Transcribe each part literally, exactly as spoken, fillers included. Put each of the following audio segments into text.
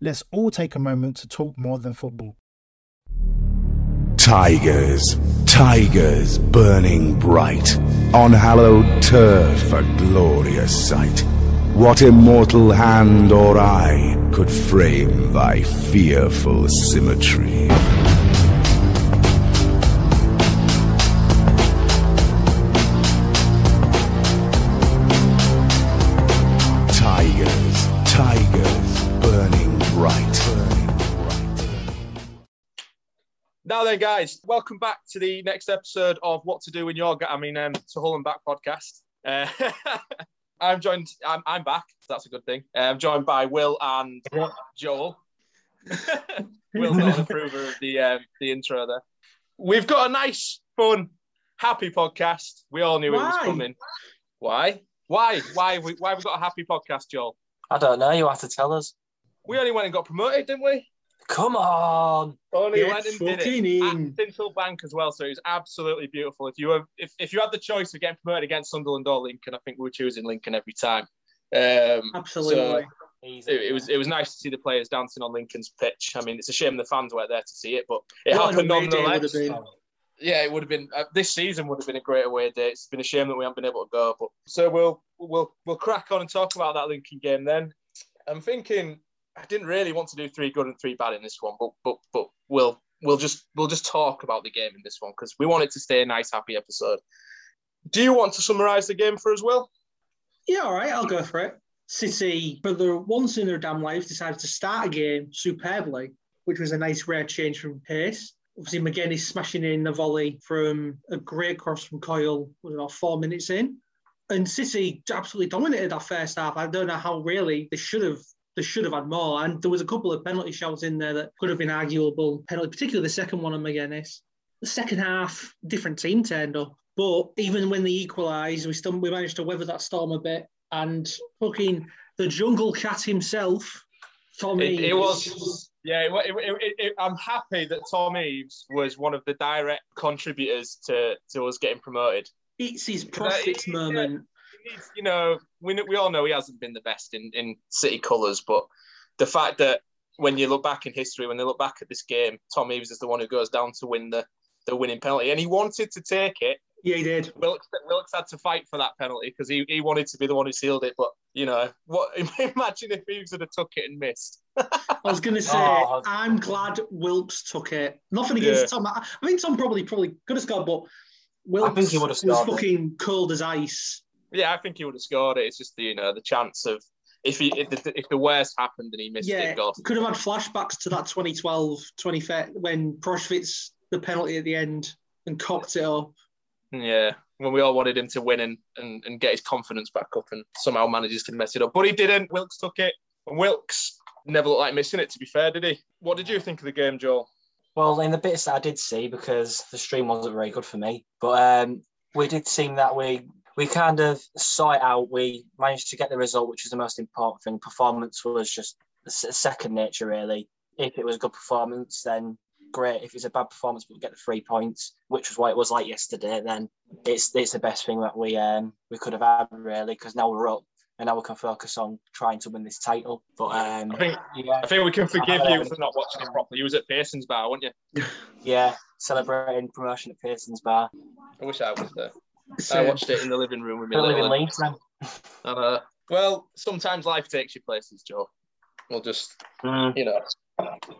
Let's all take a moment to talk more than football. Tigers, tigers burning bright, on hallowed turf a glorious sight. What immortal hand or eye could frame thy fearful symmetry? Tigers, tigers burning Right. Now then, guys, welcome back to the next episode of What to Do When You're... G- I mean, um, to Hull and Back podcast. Uh, I'm joined... I'm, I'm back, so that's a good thing. Uh, I'm joined by Will and Joel. Will's not an approver of the, um, the intro there. We've got a nice, fun, happy podcast. We all knew Why? It was coming. Why? Why? Why, we, why have we got a happy podcast, Joel? I don't know. You have to tell us. We only went and got promoted, didn't we? Come on! Only went and did it. At Thistle Bank as well, so it was absolutely beautiful. If you were, if, if you had the choice of getting promoted against Sunderland or Lincoln, I think we were choosing Lincoln every time. Um, absolutely. So it, it was it was nice to see the players dancing on Lincoln's pitch. I mean, it's a shame the fans weren't there to see it, but it what happened nonetheless. Yeah, it would have been uh, this season would have been a great away day. It's been a shame that we haven't been able to go. But so we'll we'll we'll crack on and talk about that Lincoln game then. I'm thinking. I didn't really want to do three good and three bad in this one, but but but we'll we'll just we'll just talk about the game in this one because we want it to stay a nice, happy episode. Do you want to summarise the game for us, Will? Yeah, all right, I'll go for it. City, for their once in their damn life, decided to start a game superbly, which was a nice rare change from pace. Obviously, Magennis smashing in the volley from a great cross from Coyle was about four minutes in, and City absolutely dominated that first half. I don't know how really they should have. They should have had more, and there was a couple of penalty shouts in there that could have been arguable penalty, particularly the second one on Magennis. The second half, different team turned up, but even when they equalised, we still we managed to weather that storm a bit. And fucking the jungle cat himself, Tom Eaves. It, it was, yeah. It, it, it, it, I'm happy that Tom Eaves was one of the direct contributors to to us getting promoted. It's his profits moment. Yeah. You know, we we all know he hasn't been the best in, in City colours, but the fact that when you look back in history, when they look back at this game, Tom Eaves is the one who goes down to win the, the winning penalty. And he wanted to take it. Yeah, he did. Wilkes, Wilkes had to fight for that penalty because he, he wanted to be the one who sealed it. But, you know, what? Imagine if Eaves had took it and missed. I was going to say, oh, I'm glad Wilkes took it. Nothing against yeah. Tom. I think Tom probably, probably could have scored, but Wilkes was fucking cold as ice. Yeah, I think he would have scored it. It's just the, you know, the chance of if he if the, if the worst happened and he missed yeah, it. God, could have had flashbacks to that twenty twelve twenty thirteen when Proschwitz the penalty at the end and cocked it up. Yeah, when we all wanted him to win and, and, and get his confidence back up, and somehow manages to mess it up, but he didn't. Wilkes took it, and Wilkes never looked like missing it. To be fair, did he? What did you think of the game, Joel? Well, in the bits that I did see, because the stream wasn't very good for me, but um, we did seem that we. We kind of saw it out. We managed to get the result, which was the most important thing. Performance was just second nature, really. If it was a good performance, then great. If it's a bad performance, we'll get the three points, which was why it was like yesterday. Then it's it's the best thing that we um, we could have had, really, because now we're up. and now we can focus on trying to win this title. But um, I think yeah, I think we can forgive uh, you for not watching it properly. You was at Pearson's Bar, weren't you? Yeah, celebrating promotion at Pearson's Bar. I wish I was there. I watched it in the living room with me. Living later. And, uh, well, sometimes life takes you places, Joe. We'll just, mm. you know,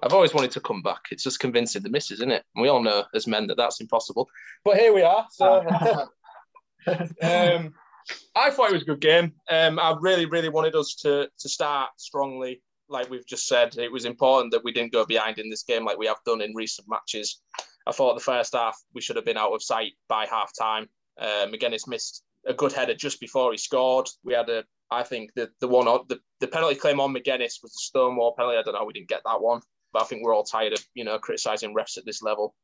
I've always wanted to come back. It's just convincing the missus, isn't it? And we all know as men that that's impossible. But here we are. So, um, I thought it was a good game. Um, I really, really wanted us to to start strongly, like we've just said. It was important that we didn't go behind in this game like we have done in recent matches. I thought the first half we should have been out of sight by half time. Uh, Magennis missed a good header just before he scored. We had a, I think the the one the, the penalty claim on Magennis was a stonewall penalty. I don't know how we didn't get that one, but I think we're all tired of you know criticising refs at this level.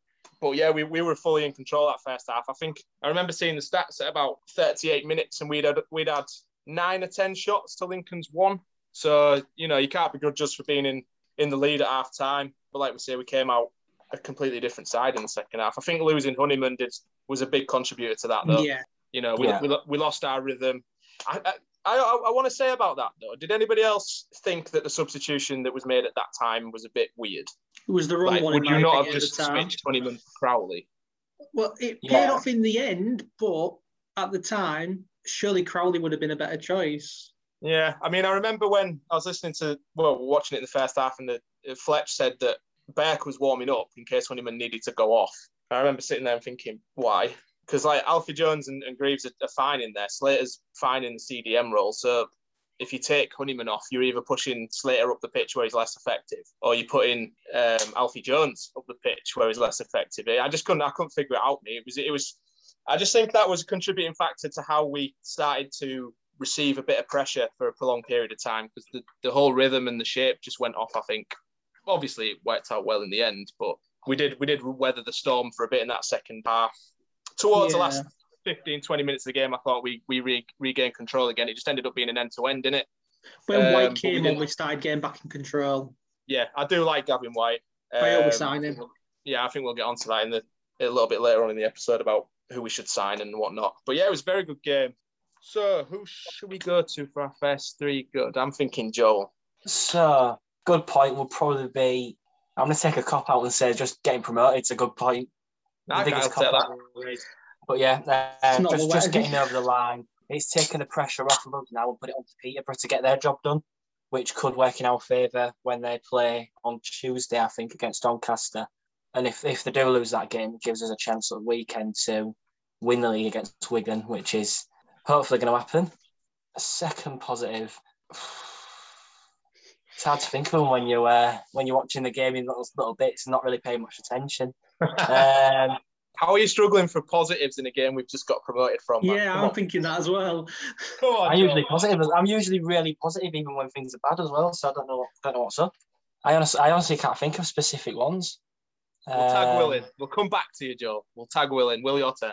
But yeah, we, we were fully in control that first half. I think I remember seeing the stats at about thirty-eight minutes, and we'd had, we'd had nine or ten shots to Lincoln's one. So you know you can't be good just for being in in the lead at half time. But like we say, we came out a completely different side in the second half. I think losing Honeyman did. was a big contributor to that, though. Yeah. You know, we, yeah. we we lost our rhythm. I I, I, I want to say about that, though. Did anybody else think that the substitution that was made at that time was a bit weird? It was the wrong like, one. Would you not have just switched Honeyman for Crowley? Well, it yeah. paid off in the end, but at the time, surely Crowley would have been a better choice. Yeah, I mean, I remember when I was listening to, well, we're watching it in the first half, and the Fletch said that Beck was warming up in case Honeyman needed to go off. I remember sitting there and thinking, why? Because like Alfie Jones and, and Greaves are, are fine in there. Slater's fine in the C D M role. So if you take Honeyman off, you're either pushing Slater up the pitch where he's less effective, or you're putting um, Alfie Jones up the pitch where he's less effective. I just couldn't. I couldn't figure it out. Me, it was. It was. I just think that was a contributing factor to how we started to receive a bit of pressure for a prolonged period of time, because the, the whole rhythm and the shape just went off. I think obviously it worked out well in the end, but. We did we did weather the storm for a bit in that second half. Towards yeah. the last fifteen, twenty minutes of the game, I thought we we re- regained control again. It just ended up being an end-to-end, didn't it? When um, White came in, we, we started getting back in control. Yeah, I do like Gavin White. Um, I always sign him. Yeah, I think we'll get onto that in the, a little bit later on in the episode about who we should sign and whatnot. But yeah, it was a very good game. So who should we go to for our first three? Good. I'm thinking Joel. So, good point will probably be... I'm going to take a cop-out and say just getting promoted is a good point. No, I think it's cop-out. But yeah, uh, just, just getting over the line. It's taken the pressure off of us now and put it on to Peterborough to get their job done, which could work in our favour when they play on Tuesday, I think, against Doncaster. And if, if they do lose that game, it gives us a chance at the weekend to win the league against Wigan, which is hopefully going to happen. A second positive... It's hard to think of them when you uh, when you're watching the game in little little bits and not really paying much attention. Um, How are you struggling for positives in a game we've just got promoted from? Yeah, I'm on. thinking that as well. Come on, I'm Joel. usually positive. I'm usually really positive even when things are bad as well. So I don't know. What, don't know what's up. I honestly, I honestly can't think of specific ones. We'll um, tag Will in. We'll come back to you, Joel. We'll tag Will in. Will, your turn.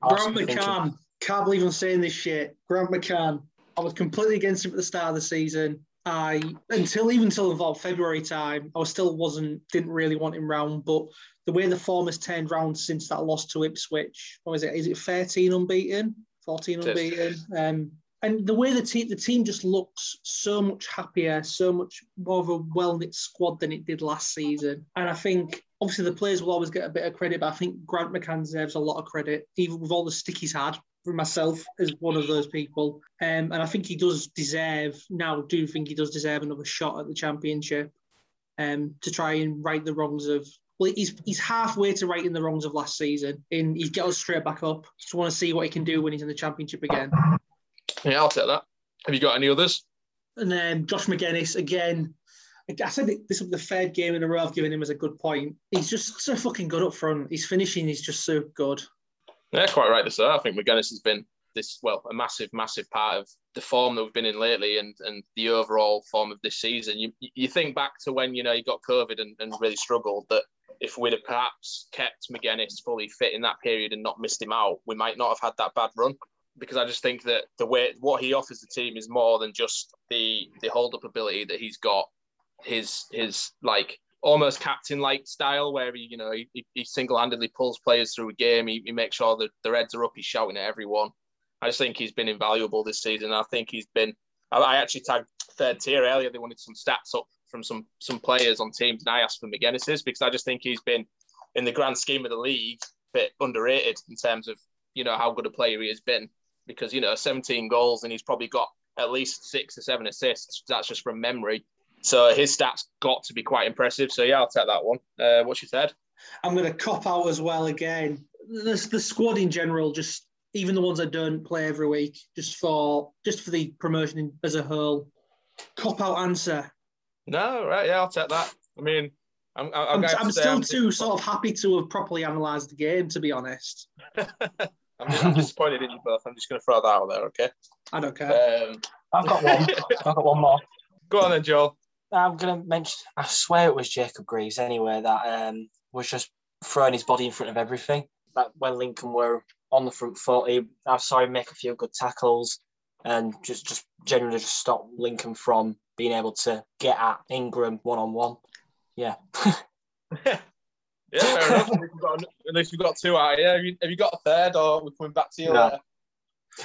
Grant McCann. Can't believe I'm saying this shit. Grant McCann. I was completely against him at the start of the season. I until even till about February time, I still wasn't didn't really want him round. But the way the form has turned round since that loss to Ipswich, what is it? Is it thirteen unbeaten, fourteen unbeaten? Um, and the way the team the team just looks so much happier, so much more of a well knit squad than it did last season. And I think obviously the players will always get a bit of credit, but I think Grant McCann deserves a lot of credit, even with all the stick he's had. For myself as one of those people, um, and I think he does deserve now. Do think he does deserve another shot at the championship, um, to try and right the wrongs of. Well, he's he's halfway to righting the wrongs of last season, and he's got us straight back up. Just want to see what he can do when he's in the championship again. Yeah, I'll take that. Have you got any others? And then um, Josh Magennis again. I said this will be the third game in a row I've given him as a good point. He's just so fucking good up front. His finishing is just so good. Yeah, quite right. This, I think Magennis has been this well a massive, massive part of the form that we've been in lately, and, and the overall form of this season. You you think back to when you know you got COVID and, and really struggled. That if we'd have perhaps kept Magennis fully fit in that period and not missed him out, we might not have had that bad run. Because I just think that the way what he offers the team is more than just the the hold up ability that he's got. His his like. Almost captain-like style, where he, you know, he, he single-handedly pulls players through a game. He, he makes sure that their heads are up. He's shouting at everyone. I just think he's been invaluable this season. I think he's been... I, I actually tagged Third Tier earlier. They wanted some stats up from some some players on teams, and I asked for Magennis's because I just think he's been, in the grand scheme of the league, a bit underrated in terms of, you know, how good a player he has been. Because, you know, seventeen goals and he's probably got at least six or seven assists. That's just from memory. So his stats got to be quite impressive. So, yeah, I'll take that one. Uh, what's your third? I'm going to cop out as well again. The, the squad in general, just even the ones I don't play every week, just for just for the promotion as a whole. Cop out answer. No, right, yeah, I'll take that. I mean, I'm, I'm, I'm, I'm still I'm too sort of happy to have properly analysed the game, to be honest. I'm, just, I'm disappointed in you both. I'm just going to throw that out there, okay? I don't care. Um, I've got one. I've got one more. Go on then, Joel. I'm going to mention, I swear it was Jacob Greaves anyway, that um, was just throwing his body in front of everything. That when Lincoln were on the front foot, he, I saw him make a few good tackles and just, just generally just stop Lincoln from being able to get at Ingram one-on-one. Yeah. yeah, fair enough. We've got, at least we've got two out here. Have you, have you got a third, or we're coming back to you? No.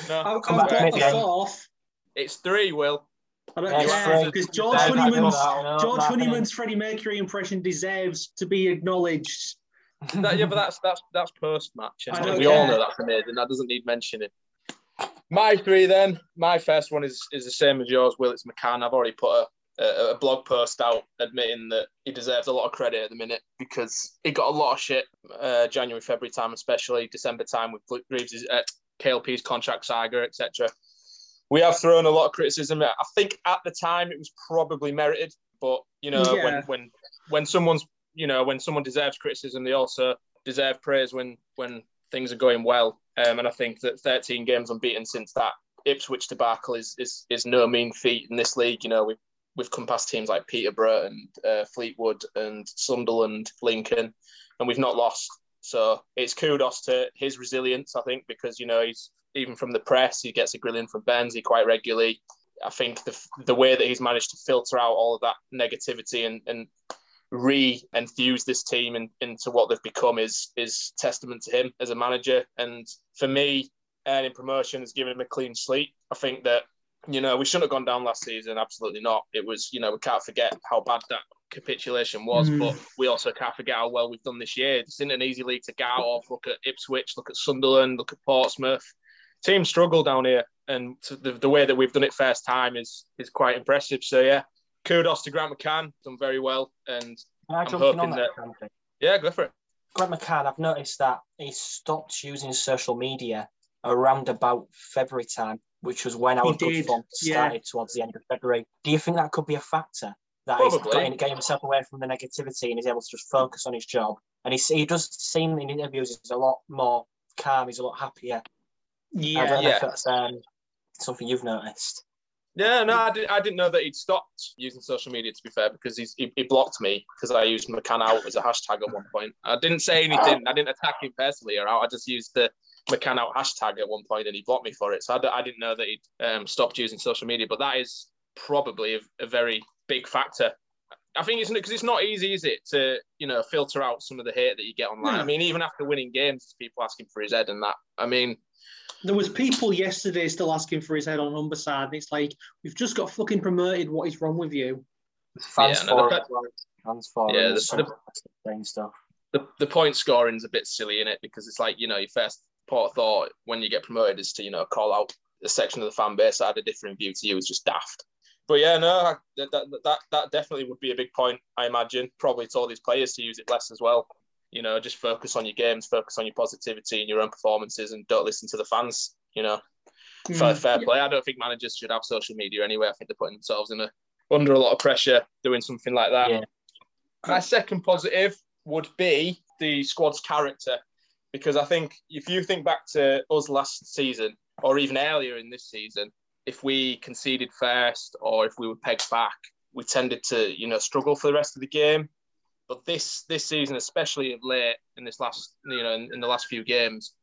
no. I've got a fourth. It's three, Will. I don't yeah, because George Honeyman's George Honeyman's Freddie Mercury impression deserves to be acknowledged. That, yeah, but that's that's that's post match. I don't we care. all know that's amazing. That doesn't need mentioning. My three, then. My first one is is the same as yours, Will. It's McCann. I've already put a, a, a blog post out admitting that he deserves a lot of credit at the minute because he got a lot of shit uh, January, February time, especially December time with Greaves' uh, K L P's contract saga, et cetera. We have thrown a lot of criticism. I think at the time it was probably merited, but you know, yeah. when when when someone's you know when someone deserves criticism, they also deserve praise when when things are going well. Um, and I think that thirteen games unbeaten since that Ipswich debacle is is is no mean feat in this league. You know, we've we've come past teams like Peterborough and uh, Fleetwood and Sunderland, Lincoln, and we've not lost. So it's kudos to his resilience, I think, because you know he's. Even from the press, he gets a grilling from Benzie quite regularly. I think the the way that he's managed to filter out all of that negativity and, and re-enthuse this team in, into what they've become is is testament to him as a manager. And for me, earning promotion has given him a clean slate. I think that, you know, we shouldn't have gone down last season. Absolutely not. It was, you know, we can't forget how bad that capitulation was, mm. but we also can't forget how well we've done this year. It's not an easy league to get out of. Look at Ipswich, look at Sunderland, look at Portsmouth. Teams struggle down here, and the, the way that we've done it first time is is quite impressive. So yeah, kudos to Grant McCann, done very well, and I'm hoping that, that yeah, go for it. Grant McCann, I've noticed that he stopped using social media around about February time, which was when our good form started towards the end of February. Do you think that could be a factor that Probably. he's getting, getting himself away from the negativity and he's able to just focus on his job? And he he does seem in interviews he's a lot more calm, he's a lot happier. Yeah, I don't know yeah. if that's um, something you've noticed. Yeah, no, I, did, I didn't know that he'd stopped using social media, to be fair, because he's, he, he blocked me because I used McCann out as a hashtag at one point. I didn't say anything. I didn't attack him personally or out. I just used the McCann out hashtag at one point and he blocked me for it. So I, I didn't know that he'd um, stopped using social media, but that is probably a, a very big factor. I think it's because it's not easy, is it, to you know filter out some of the hate that you get online. Mm. I mean, even after winning games, people asking for his head and that. I mean... There was people yesterday still asking for his head on Humberside, and it's like, we've just got fucking promoted. What is wrong with you? Fans yeah, for it. Fans for yeah, the, the, stuff. The, the point scoring is a bit silly, isn't it? Because it's like, you know, your first port of thought when you get promoted is to, you know, call out a section of the fan base that had a different view to you. It's just daft. But yeah, no, that that that, that definitely would be a big point, I imagine. Probably to all these players to use it less as well. You know, just focus on your games, focus on your positivity and your own performances, and don't listen to the fans, you know. Fair, fair play. I don't think managers should have social media anyway. I think they're putting themselves in a, under a lot of pressure doing something like that. Yeah. My second positive would be the squad's character, because I think if you think back to us last season or even earlier in this season, if we conceded first or if we were pegged back, we tended to, you know, struggle for the rest of the game. But this this season, especially of late in this last, you know, in, in the last few games,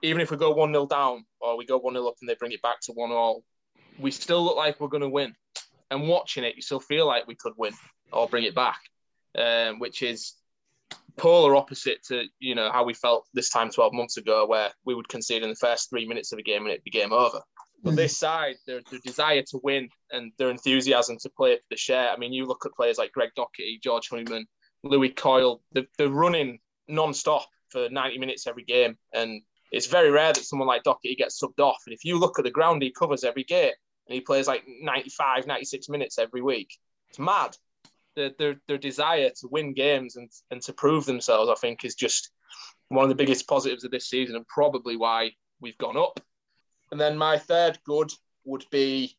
even if we go one nil down or we go one nil up and they bring it back to one all, we still look like we're going to win. And watching it, you still feel like we could win or bring it back, um, which is polar opposite to, you know, how we felt this time twelve months ago, where we would concede in the first three minutes of a game and it'd be game over. But this side, their, their desire to win and their enthusiasm to play for the share. I mean, you look at players like Greg Doherty, George Honeyman, Louis Coyle, they're, they're running non-stop for ninety minutes every game. And it's very rare that someone like Doherty gets subbed off. And if you look at the ground he covers every game, and he plays like ninety-five, ninety-six minutes every week, it's mad. Their, their, their desire to win games and, and to prove themselves, I think, is just one of the biggest positives of this season and probably why we've gone up. And then my third good would be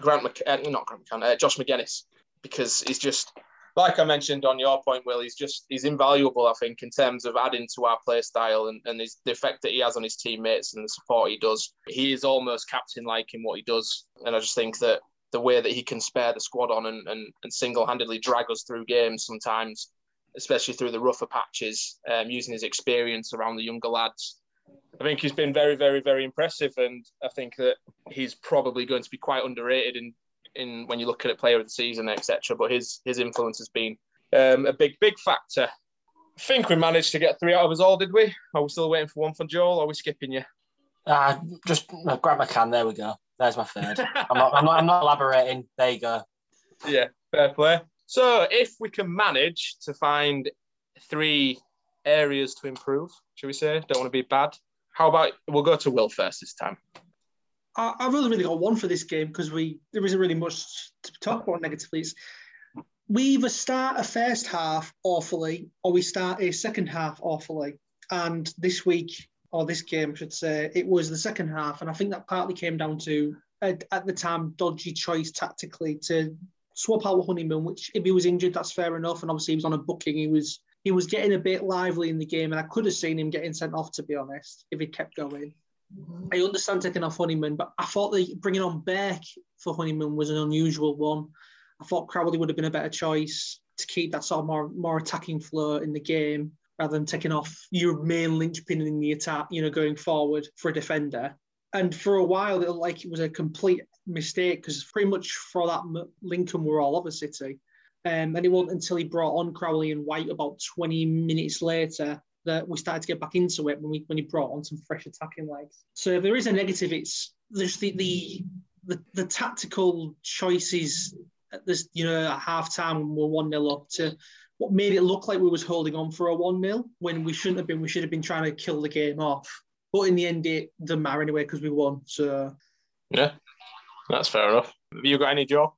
Grant McCann, not Grant McCann, uh, Josh Magennis, because he's just, like I mentioned on your point, Will, he's just, he's invaluable, I think, in terms of adding to our play style and, and his, the effect that he has on his teammates and the support he does. He is almost captain-like in what he does. And I just think that the way that he can spare the squad on and, and, and single-handedly drag us through games sometimes, especially through the rougher patches, um, using his experience around the younger lads. I think he's been very, very, very impressive, and I think that he's probably going to be quite underrated in, in when you look at it, player of the season, et cetera. But his his influence has been um, a big, big factor. I think we managed to get three out of us all, did we? Are we still waiting for one for Joel, or are we skipping you? Uh, just no, grab my can, there we go. There's my third. I'm, not, I'm, not, I'm not elaborating. There you go. Yeah, fair play. So if we can manage to find three areas to improve, should we say? Don't want to be bad. How about we'll go to Will first this time? I've only really got one for this game because we there isn't really much to talk about negatively. It's we either start a first half awfully or we start a second half awfully. And this week, or this game, I should say, it was the second half. And I think that partly came down to, at the time, dodgy choice tactically to swap out Honeyman, which if he was injured, that's fair enough. And obviously he was on a booking. He was... He was getting a bit lively in the game, and I could have seen him getting sent off, to be honest, if he kept going. Mm-hmm. I understand taking off Honeyman, but I thought that bringing on Beck for Honeyman was an unusual one. I thought Crowley would have been a better choice to keep that sort of more, more attacking flow in the game rather than taking off your main linchpin in the attack, you know, going forward for a defender. And for a while, it looked like it was a complete mistake because pretty much for that, Lincoln were all over City. Um, and it wasn't until he brought on Crowley and White about twenty minutes later that we started to get back into it when, we, when he brought on some fresh attacking legs. So if there is a negative, it's there's the, the the the tactical choices at this, you know, at half-time when we're one nil up to what made it look like we was holding on for a one nil when we shouldn't have been. We should have been trying to kill the game off. But in the end, it didn't matter anyway because we won. So yeah, that's fair enough. Have you got any, Joe?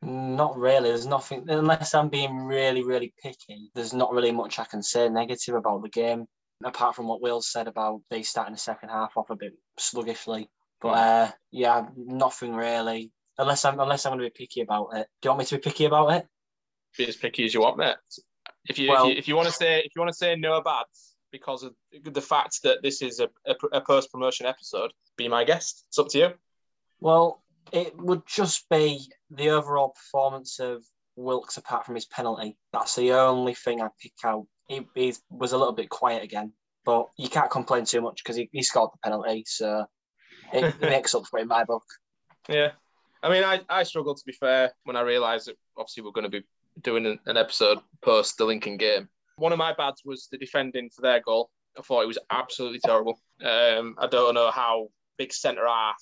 Not really. There's nothing, unless I'm being really, really picky, there's not really much I can say negative about the game, apart from what Will said about they starting the second half off a bit sluggishly. But, uh, yeah, nothing really, unless I'm unless I'm going to be picky about it. Do you want me to be picky about it? Be as picky as you want, mate. If you, well, if you, if you want to say if you want to say no bad because of the fact that this is a, a, a post-promotion episode, be my guest. It's up to you. Well... It would just be the overall performance of Wilkes apart from his penalty. That's the only thing I'd pick out. He, he was a little bit quiet again, but you can't complain too much because he, he scored the penalty, so it makes up for it in my book. Yeah. I mean, I, I struggled, to be fair, when I realised that obviously we're going to be doing an episode post the Lincoln game. One of my bads was the defending for their goal. I thought it was absolutely terrible. Um, I don't know how big centre-half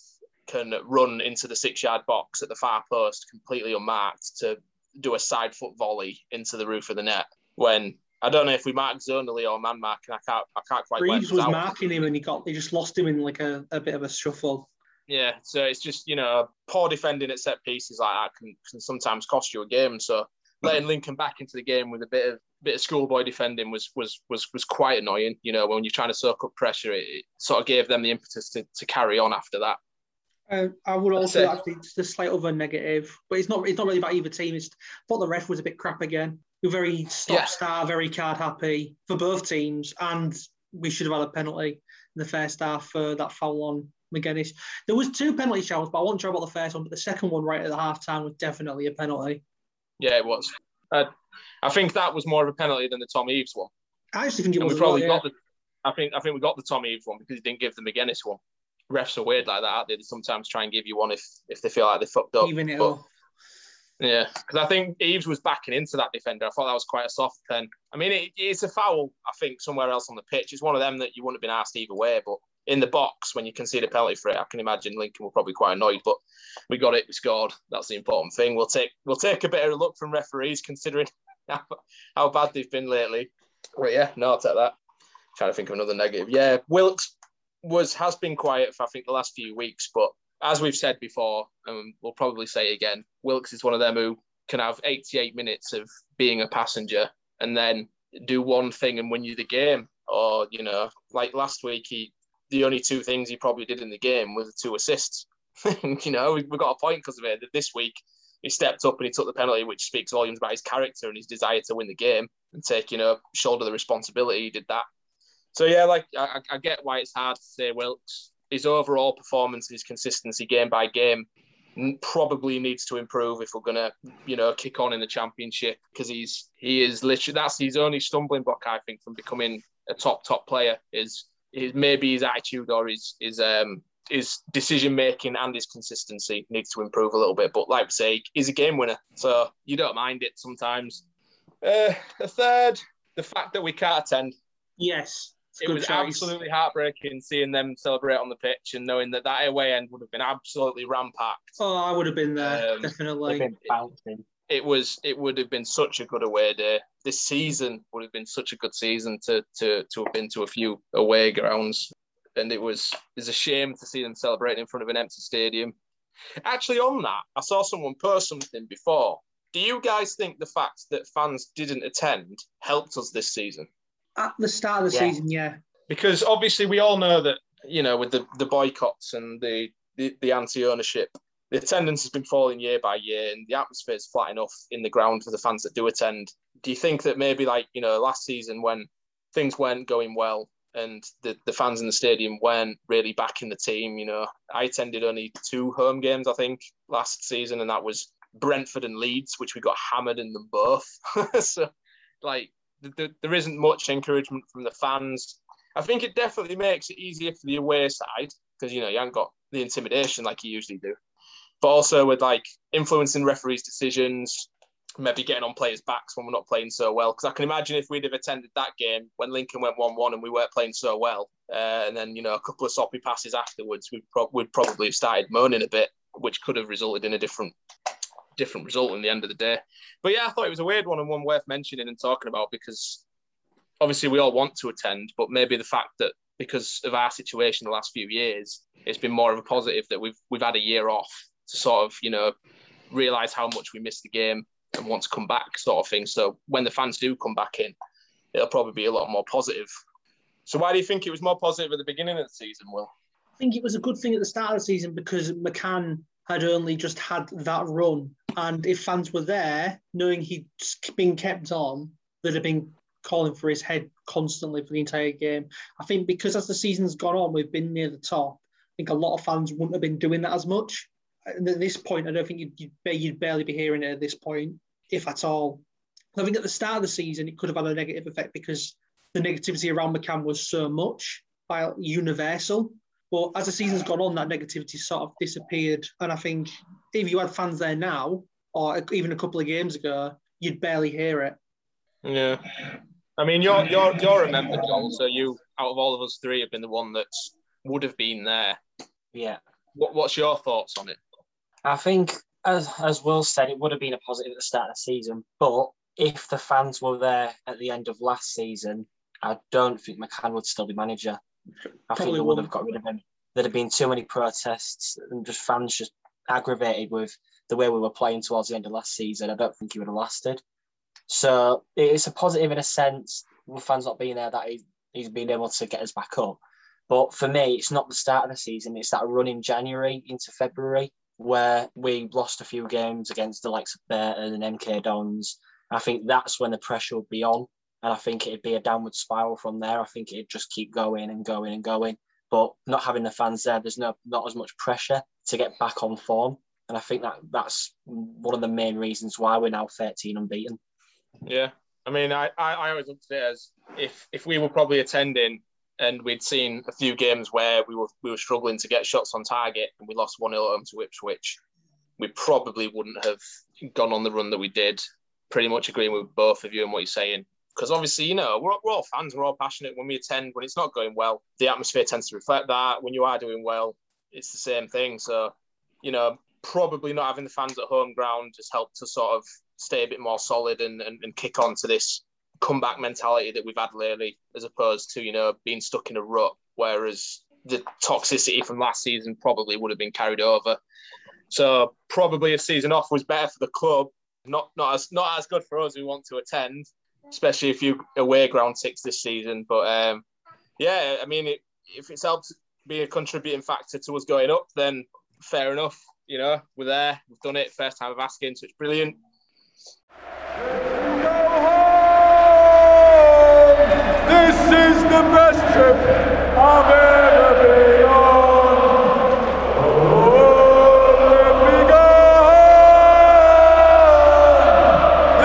can run into the six-yard box at the far post completely unmarked to do a side-foot volley into the roof of the net when, I don't know if we marked zonally or man-mark, and I can't I can't quite... Reeves was out. Marking him and he got they just lost him in like a, a bit of a shuffle. Yeah, so it's just, you know, poor defending at set-pieces like that can, can sometimes cost you a game, so letting Lincoln back into the game with a bit of bit of schoolboy defending was was was was quite annoying, you know, when you're trying to soak up pressure, it, it sort of gave them the impetus to, to carry on after that. Uh, I would also actually just a slight other negative, but it's not it's not really about either team. It's thought the ref was a bit crap again. You're very stop start, yeah. Very card happy for both teams, and we should have had a penalty in the first half for uh, that foul on Magennis. There was two penalty shouts, but I wasn't sure about the first one. But the second one right at the half time was definitely a penalty. Yeah, it was. Uh, I think that was more of a penalty than the Tom Eaves one. I actually think it and was. We probably lot, got yeah. the. I think I think we got the Tom Eaves one because he didn't give the Magennis one. Refs are weird like that, aren't they? They sometimes try and give you one if, if they feel like they fucked up. Even it but, Yeah, because I think Eaves was backing into that defender. I thought that was quite a soft ten. I mean, it, it's a foul, I think, somewhere else on the pitch. It's one of them that you wouldn't have been asked either way, but in the box, when you concede a penalty for it, I can imagine Lincoln were probably quite annoyed, but we got it, we scored. That's the important thing. We'll take we'll take a bit of a look from referees, considering how, how bad they've been lately. But yeah, no, I'll take that. I'm trying to think of another negative. Yeah, Wilkes was, has been quiet for, I think, the last few weeks, but as we've said before, and um, we'll probably say it again, Wilkes is one of them who can have eighty-eight minutes of being a passenger and then do one thing and win you the game. Or, you know, like last week, he the only two things he probably did in the game were the two assists. You know, we, we got a point because of it. That this week, he stepped up and he took the penalty, which speaks volumes about his character and his desire to win the game and take, you know, shoulder the responsibility. He did that. So, yeah, like, I, I get why it's hard to say Wilkes. His overall performance, his consistency game by game probably needs to improve if we're going to, you know, kick on in the Championship, because he's he is literally, that's his only stumbling block, I think, from becoming a top, top player is, is maybe his attitude or his his, um, his decision-making and his consistency needs to improve a little bit. But like I say, he's a game winner, so you don't mind it sometimes. Uh, the third, the fact that we can't attend. Yes. It Good was choice. Absolutely heartbreaking seeing them celebrate on the pitch and knowing that that away end would have been absolutely rampacked. Oh, I would have been there, um, definitely. Been it, it was. It would have been such a good away day. This season would have been such a good season to to to have been to a few away grounds, and it was it's a shame to see them celebrating in front of an empty stadium. Actually, on that, I saw someone post something before. Do you guys think the fact that fans didn't attend helped us this season? At the start of the yeah. season, yeah. Because obviously we all know that, you know, with the, the boycotts and the, the, the anti-ownership, the attendance has been falling year by year and the atmosphere is flat enough in the ground for the fans that do attend. Do you think that maybe, like, you know, last season when things weren't going well and the, the fans in the stadium weren't really backing the team, you know, I attended only two home games, I think, last season, and that was Brentford and Leeds, which we got hammered in them both. So, like, there isn't much encouragement from the fans. I think it definitely makes it easier for the away side because, you know, you haven't got the intimidation like you usually do. But also with, like, influencing referees' decisions, maybe getting on players' backs when we're not playing so well. Because I can imagine if we'd have attended that game when Lincoln went one one and we weren't playing so well, uh, and then, you know, a couple of sloppy passes afterwards, we'd, pro- we'd probably have started moaning a bit, which could have resulted in a different... different result in the end of the day. But yeah, I thought it was a weird one and one worth mentioning and talking about because obviously we all want to attend, but maybe the fact that because of our situation the last few years, it's been more of a positive that we've we've had a year off to sort of, you know, realise how much we missed the game and want to come back sort of thing. So when the fans do come back in, it'll probably be a lot more positive. So why do you think it was more positive at the beginning of the season, Will? I think it was a good thing at the start of the season because McCann had only just had that run. And if fans were there, knowing he'd been kept on, they'd have been calling for his head constantly for the entire game. I think because as the season's gone on, we've been near the top, I think a lot of fans wouldn't have been doing that as much. And at this point, I don't think you'd, you'd barely be hearing it at this point, if at all. I think at the start of the season, it could have had a negative effect because the negativity around McCann was so much, by universal. But as the season's gone on, that negativity sort of disappeared. And I think if you had fans there now, or even a couple of games ago, you'd barely hear it. Yeah. I mean, you're you're you're a member, John, so you, out of all of us three, have been the one that would have been there. Yeah. What What's your thoughts on it? I think, as, as Will said, it would have been a positive at the start of the season. But if the fans were there at the end of last season, I don't think McCann would still be manager. I Probably think they would have got rid of him. There'd have been too many protests and just fans just aggravated with the way we were playing towards the end of last season. I don't think he would have lasted. So it's a positive in a sense, with fans not being there, that he's been able to get us back up. But for me, it's not the start of the season. It's that run in January into February where we lost a few games against the likes of Burton and M K Dons. I think that's when the pressure would be on. And I think it'd be a downward spiral from there. I think it'd just keep going and going and going. But not having the fans there, there's no not as much pressure to get back on form. And I think that that's one of the main reasons why we're now thirteen unbeaten. Yeah. I mean, I, I, I always look at it as if, if we were probably attending and we'd seen a few games where we were we were struggling to get shots on target and we lost one nil home to Ipswich, we probably wouldn't have gone on the run that we did. Pretty much agreeing with both of you and what you're saying. Because obviously, you know, we're, we're all fans, we're all passionate. When we attend, when it's not going well, the atmosphere tends to reflect that. When you are doing well, it's the same thing. So, you know, probably not having the fans at home ground has helped to sort of stay a bit more solid and, and, and kick on to this comeback mentality that we've had lately, as opposed to, you know, being stuck in a rut. Whereas the toxicity from last season probably would have been carried over. So probably a season off was better for the club. Not not as not as good for us who want to attend, especially if you away ground six this season. But um, yeah, I mean, it, if it's helped be a contributing factor to us going up, then fair enough. You know, we're there, we've done it. First time of asking, so it's brilliant. Go home. This is the best trip I've ever been on. Oh, let me go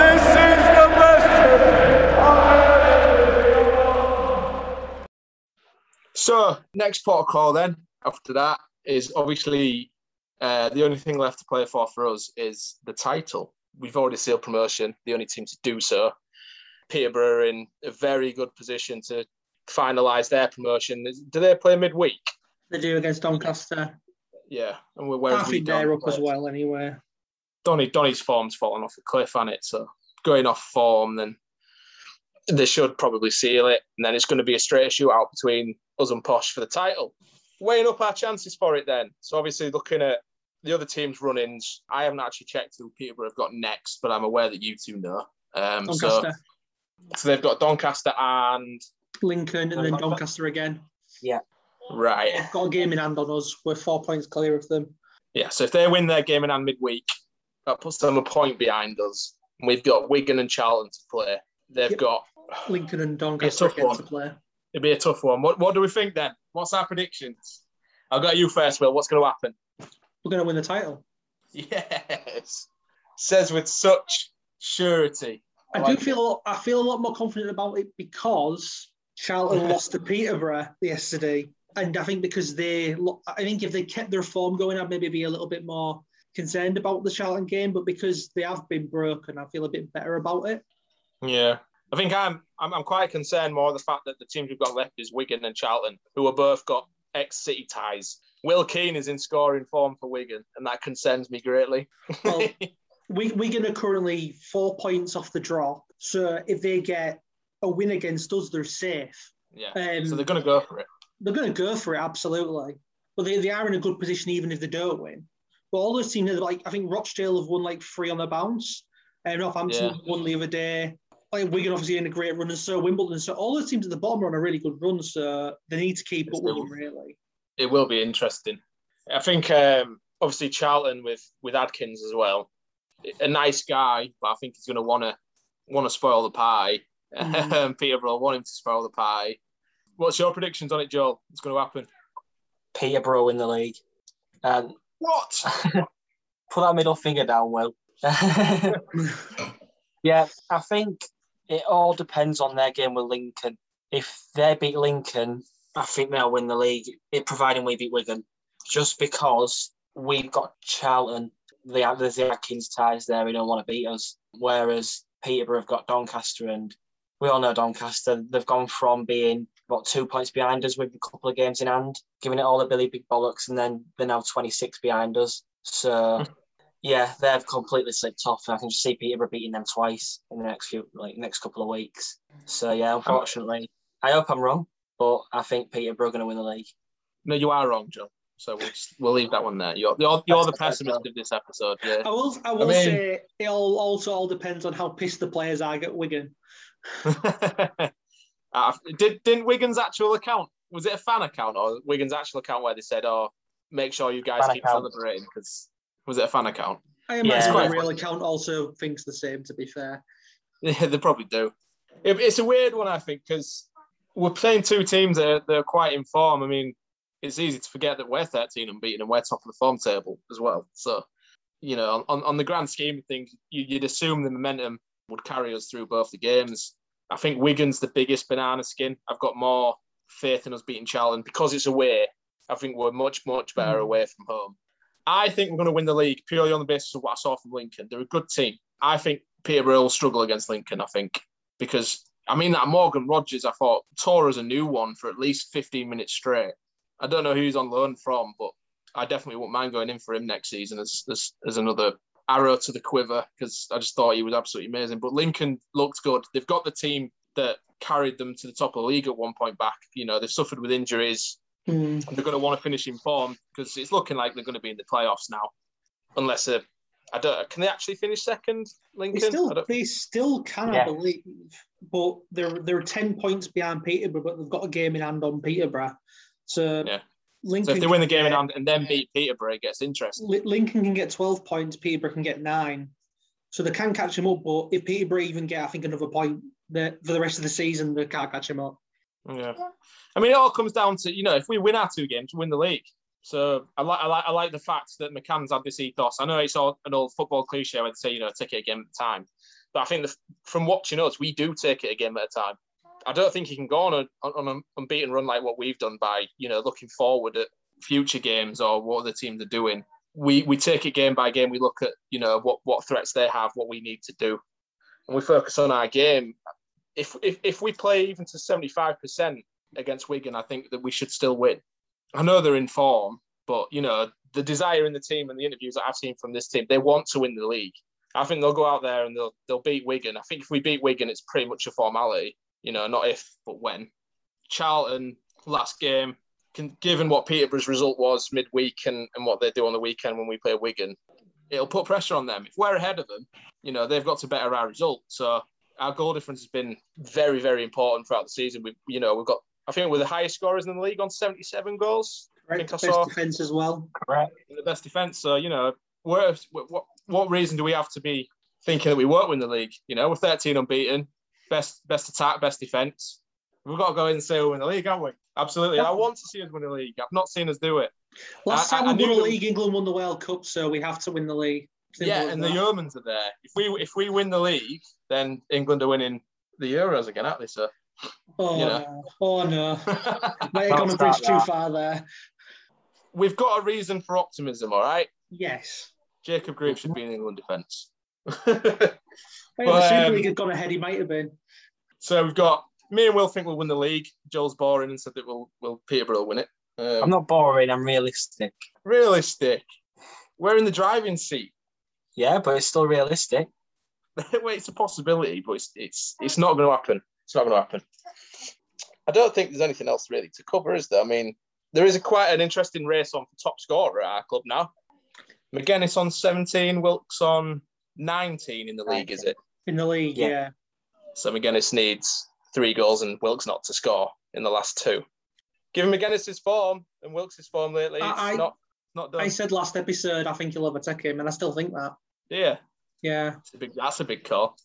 home. This is the best trip I've ever been on. So, next protocol then, after that, is obviously... Uh, the only thing left to play for for us is the title. We've already sealed promotion, the only team to do so. Peterborough are in a very good position to finalise their promotion. Do they play midweek? They do, against Doncaster. Yeah, and we're where I think they're up played. As well anyway. Donny Donny's form's fallen off a cliff, hasn't it? So going off form, then they should probably seal it, and then it's going to be a straight shootout between us and Posh for the title. Weighing up our chances for it, then. So obviously looking at the other team's run-ins, I haven't actually checked who Peterborough have got next, but I'm aware that you two know. Um, Doncaster. So, so they've got Doncaster and... Lincoln, and, and then Doncaster again. Yeah. Right. They've got a game in hand on us. We're four points clear of them. Yeah, so if they win their game in hand midweek, that puts them a point behind us. And we've got Wigan and Charlton to play. They've yep. got... Lincoln and Doncaster again one. to play. It'd be a tough one. What, what do we think, then? What's our predictions? I'll go to you first, Will. What's going to happen? We're going to win the title. Yes. Says with such surety. I, I like do feel I feel a lot more confident about it because Charlton lost to Peterborough yesterday, and I think because they, I think if they kept their form going, I'd maybe be a little bit more concerned about the Charlton game. But because they have been broken, I feel a bit better about it. Yeah. I think I'm, I'm I'm quite concerned more the fact that the teams we've got left is Wigan and Charlton, who have both got ex-City ties. Will Keane is in scoring form for Wigan, and that concerns me greatly. Well, we, Wigan are currently four points off the draw, so if they get a win against us, they're safe. Yeah, um, so they're going to go for it. They're going to go for it, absolutely. But they, they are in a good position even if they don't win. But all those teams, like I think Rochdale have won like three on the bounce, and Northampton yeah. won the other day. Like Wigan obviously in a great run, and so Wimbledon. So all the teams at the bottom are on a really good run, so they need to keep it's up with them, really. It will be interesting. I think, um, obviously, Charlton with, with Adkins as well. A nice guy, but I think he's going to want to want to spoil the pie. Mm. Peterborough want him to spoil the pie. What's your predictions on it, Joel? What's going to happen? Peterborough in the league. Um, what? Put that middle finger down, Will. Yeah, I think... It all depends on their game with Lincoln. If they beat Lincoln, I think they'll win the league, providing we beat Wigan. Just because we've got Charlton, there's the Atkins ties there, who don't want to beat us. Whereas Peterborough have got Doncaster, and we all know Doncaster. They've gone from being, what, two points behind us with a couple of games in hand, giving it all to Billy Big Bollocks, and then they're now twenty-six behind us. So... Yeah, they've completely slipped off. I can just see Peterborough beating them twice in the next few, like next couple of weeks. So yeah, unfortunately, I hope I'm wrong, but I think Peterborough are going to win the league. No, you are wrong, Joe. So we'll just, we'll leave that one there. You're you're, you're the pessimist of this episode. Yeah. I will. I will I mean, say it all also all depends on how pissed the players are at Wigan. Did didn't Wigan's actual account, was it a fan account or Wigan's actual account where they said, "Oh, make sure you guys fan keep account. celebrating"? Because was it a fan account? I imagine yeah. a real account also thinks the same, to be fair. Yeah, they probably do. It, it's a weird one, I think, because we're playing two teams that are quite in form. I mean, it's easy to forget that we're thirteen unbeaten and we're top of the form table as well. So, you know, on, on the grand scheme of things, you, you'd assume the momentum would carry us through both the games. I think Wigan's the biggest banana skin. I've got more faith in us beating Charlton because it's away. I think we're much, much better mm. away from home. I think we're going to win the league purely on the basis of what I saw from Lincoln. They're a good team. I think Peterborough will struggle against Lincoln, I think, because, I mean, that Morgan Rogers, I thought, tore us a new one for at least fifteen minutes straight. I don't know who he's on loan from, but I definitely wouldn't mind going in for him next season as, as, as another arrow to the quiver, because I just thought he was absolutely amazing. But Lincoln looked good. They've got the team that carried them to the top of the league at one point back. You know, they've suffered with injuries. Mm. They're going to want to finish in form because it's looking like they're going to be in the playoffs now. Unless uh, I don't, can they actually finish second, Lincoln? They still, they still can, yeah. I believe, but they're they're ten points behind Peterborough, but they've got a game in hand on Peterborough. So yeah, Lincoln. So if they win the game get, in hand and then beat Peterborough, it gets interesting. Lincoln can get twelve points, Peterborough can get nine, so they can catch them up. But if Peterborough even get, I think, another point for the rest of the season, they can't catch them up. Yeah, I mean, it all comes down to, you know, if we win our two games, we win the league. So I like I like I like the fact that McCann's had this ethos. I know it's all an old football cliche where they say, you know, take it a game at a time, but I think the, from watching us, we do take it a game at a time. I don't think he can go on a, on an unbeaten run like what we've done by, you know, looking forward at future games or what other teams are doing. We we take it game by game. We look at, you know, what what threats they have, what we need to do, and we focus on our game. If if if we play even to seventy-five percent against Wigan, I think that we should still win. I know they're in form, but, you know, the desire in the team and the interviews that I've seen from this team, they want to win the league. I think they'll go out there and they'll they'll beat Wigan. I think if we beat Wigan, it's pretty much a formality. You know, not if, but when. Charlton, last game, can, given what Peterborough's result was midweek and, and what they do on the weekend when we play Wigan, it'll put pressure on them. If we're ahead of them, you know, they've got to better our result. So our goal difference has been very, very important throughout the season. We, you know, we've got, I think we're the highest scorers in the league on seventy-seven goals. Right, I think I saw. Best defence as well. Right, the best defence. So, you know, we're, what what reason do we have to be thinking that we won't win the league? You know, we're thirteen unbeaten, best best attack, best defence. We've got to go in and say we win the league, haven't we? Absolutely. Yeah. I want to see us win the league. I've not seen us do it. Last I, time I, we I won the league, England won the World Cup, so we have to win the league. Simple yeah, and that. The Yeomans are there. If we if we win the league, then England are winning the Euros again, aren't they, sir? Oh, you know. Oh no. They're going to bridge too far there. We've got a reason for optimism, all right? Yes. Jacob Greaves should be in England defence. The Super League had gone ahead, he might have been. So we've got, me and Will think we'll win the league. Joel's boring and said that we'll, we'll Peterborough will win it. Um, I'm not boring, I'm realistic. Realistic. We're in the driving seat. Yeah, but it's still realistic. Well, it's a possibility, but it's it's it's not going to happen. It's not going to happen. I don't think there's anything else really to cover, is there? I mean, there is a, quite an interesting race on for top scorer at our club now. Magennis on seventeen, Wilkes on nineteen in the league, is it? In the league, yeah. yeah. So Magennis needs three goals and Wilkes not to score in the last two. Given Magennis's form and Wilkes' form lately, it's I, not not done. I said last episode, I think he'll overtake him, and I still think that. Yeah. Yeah, that's a big, that's a big call.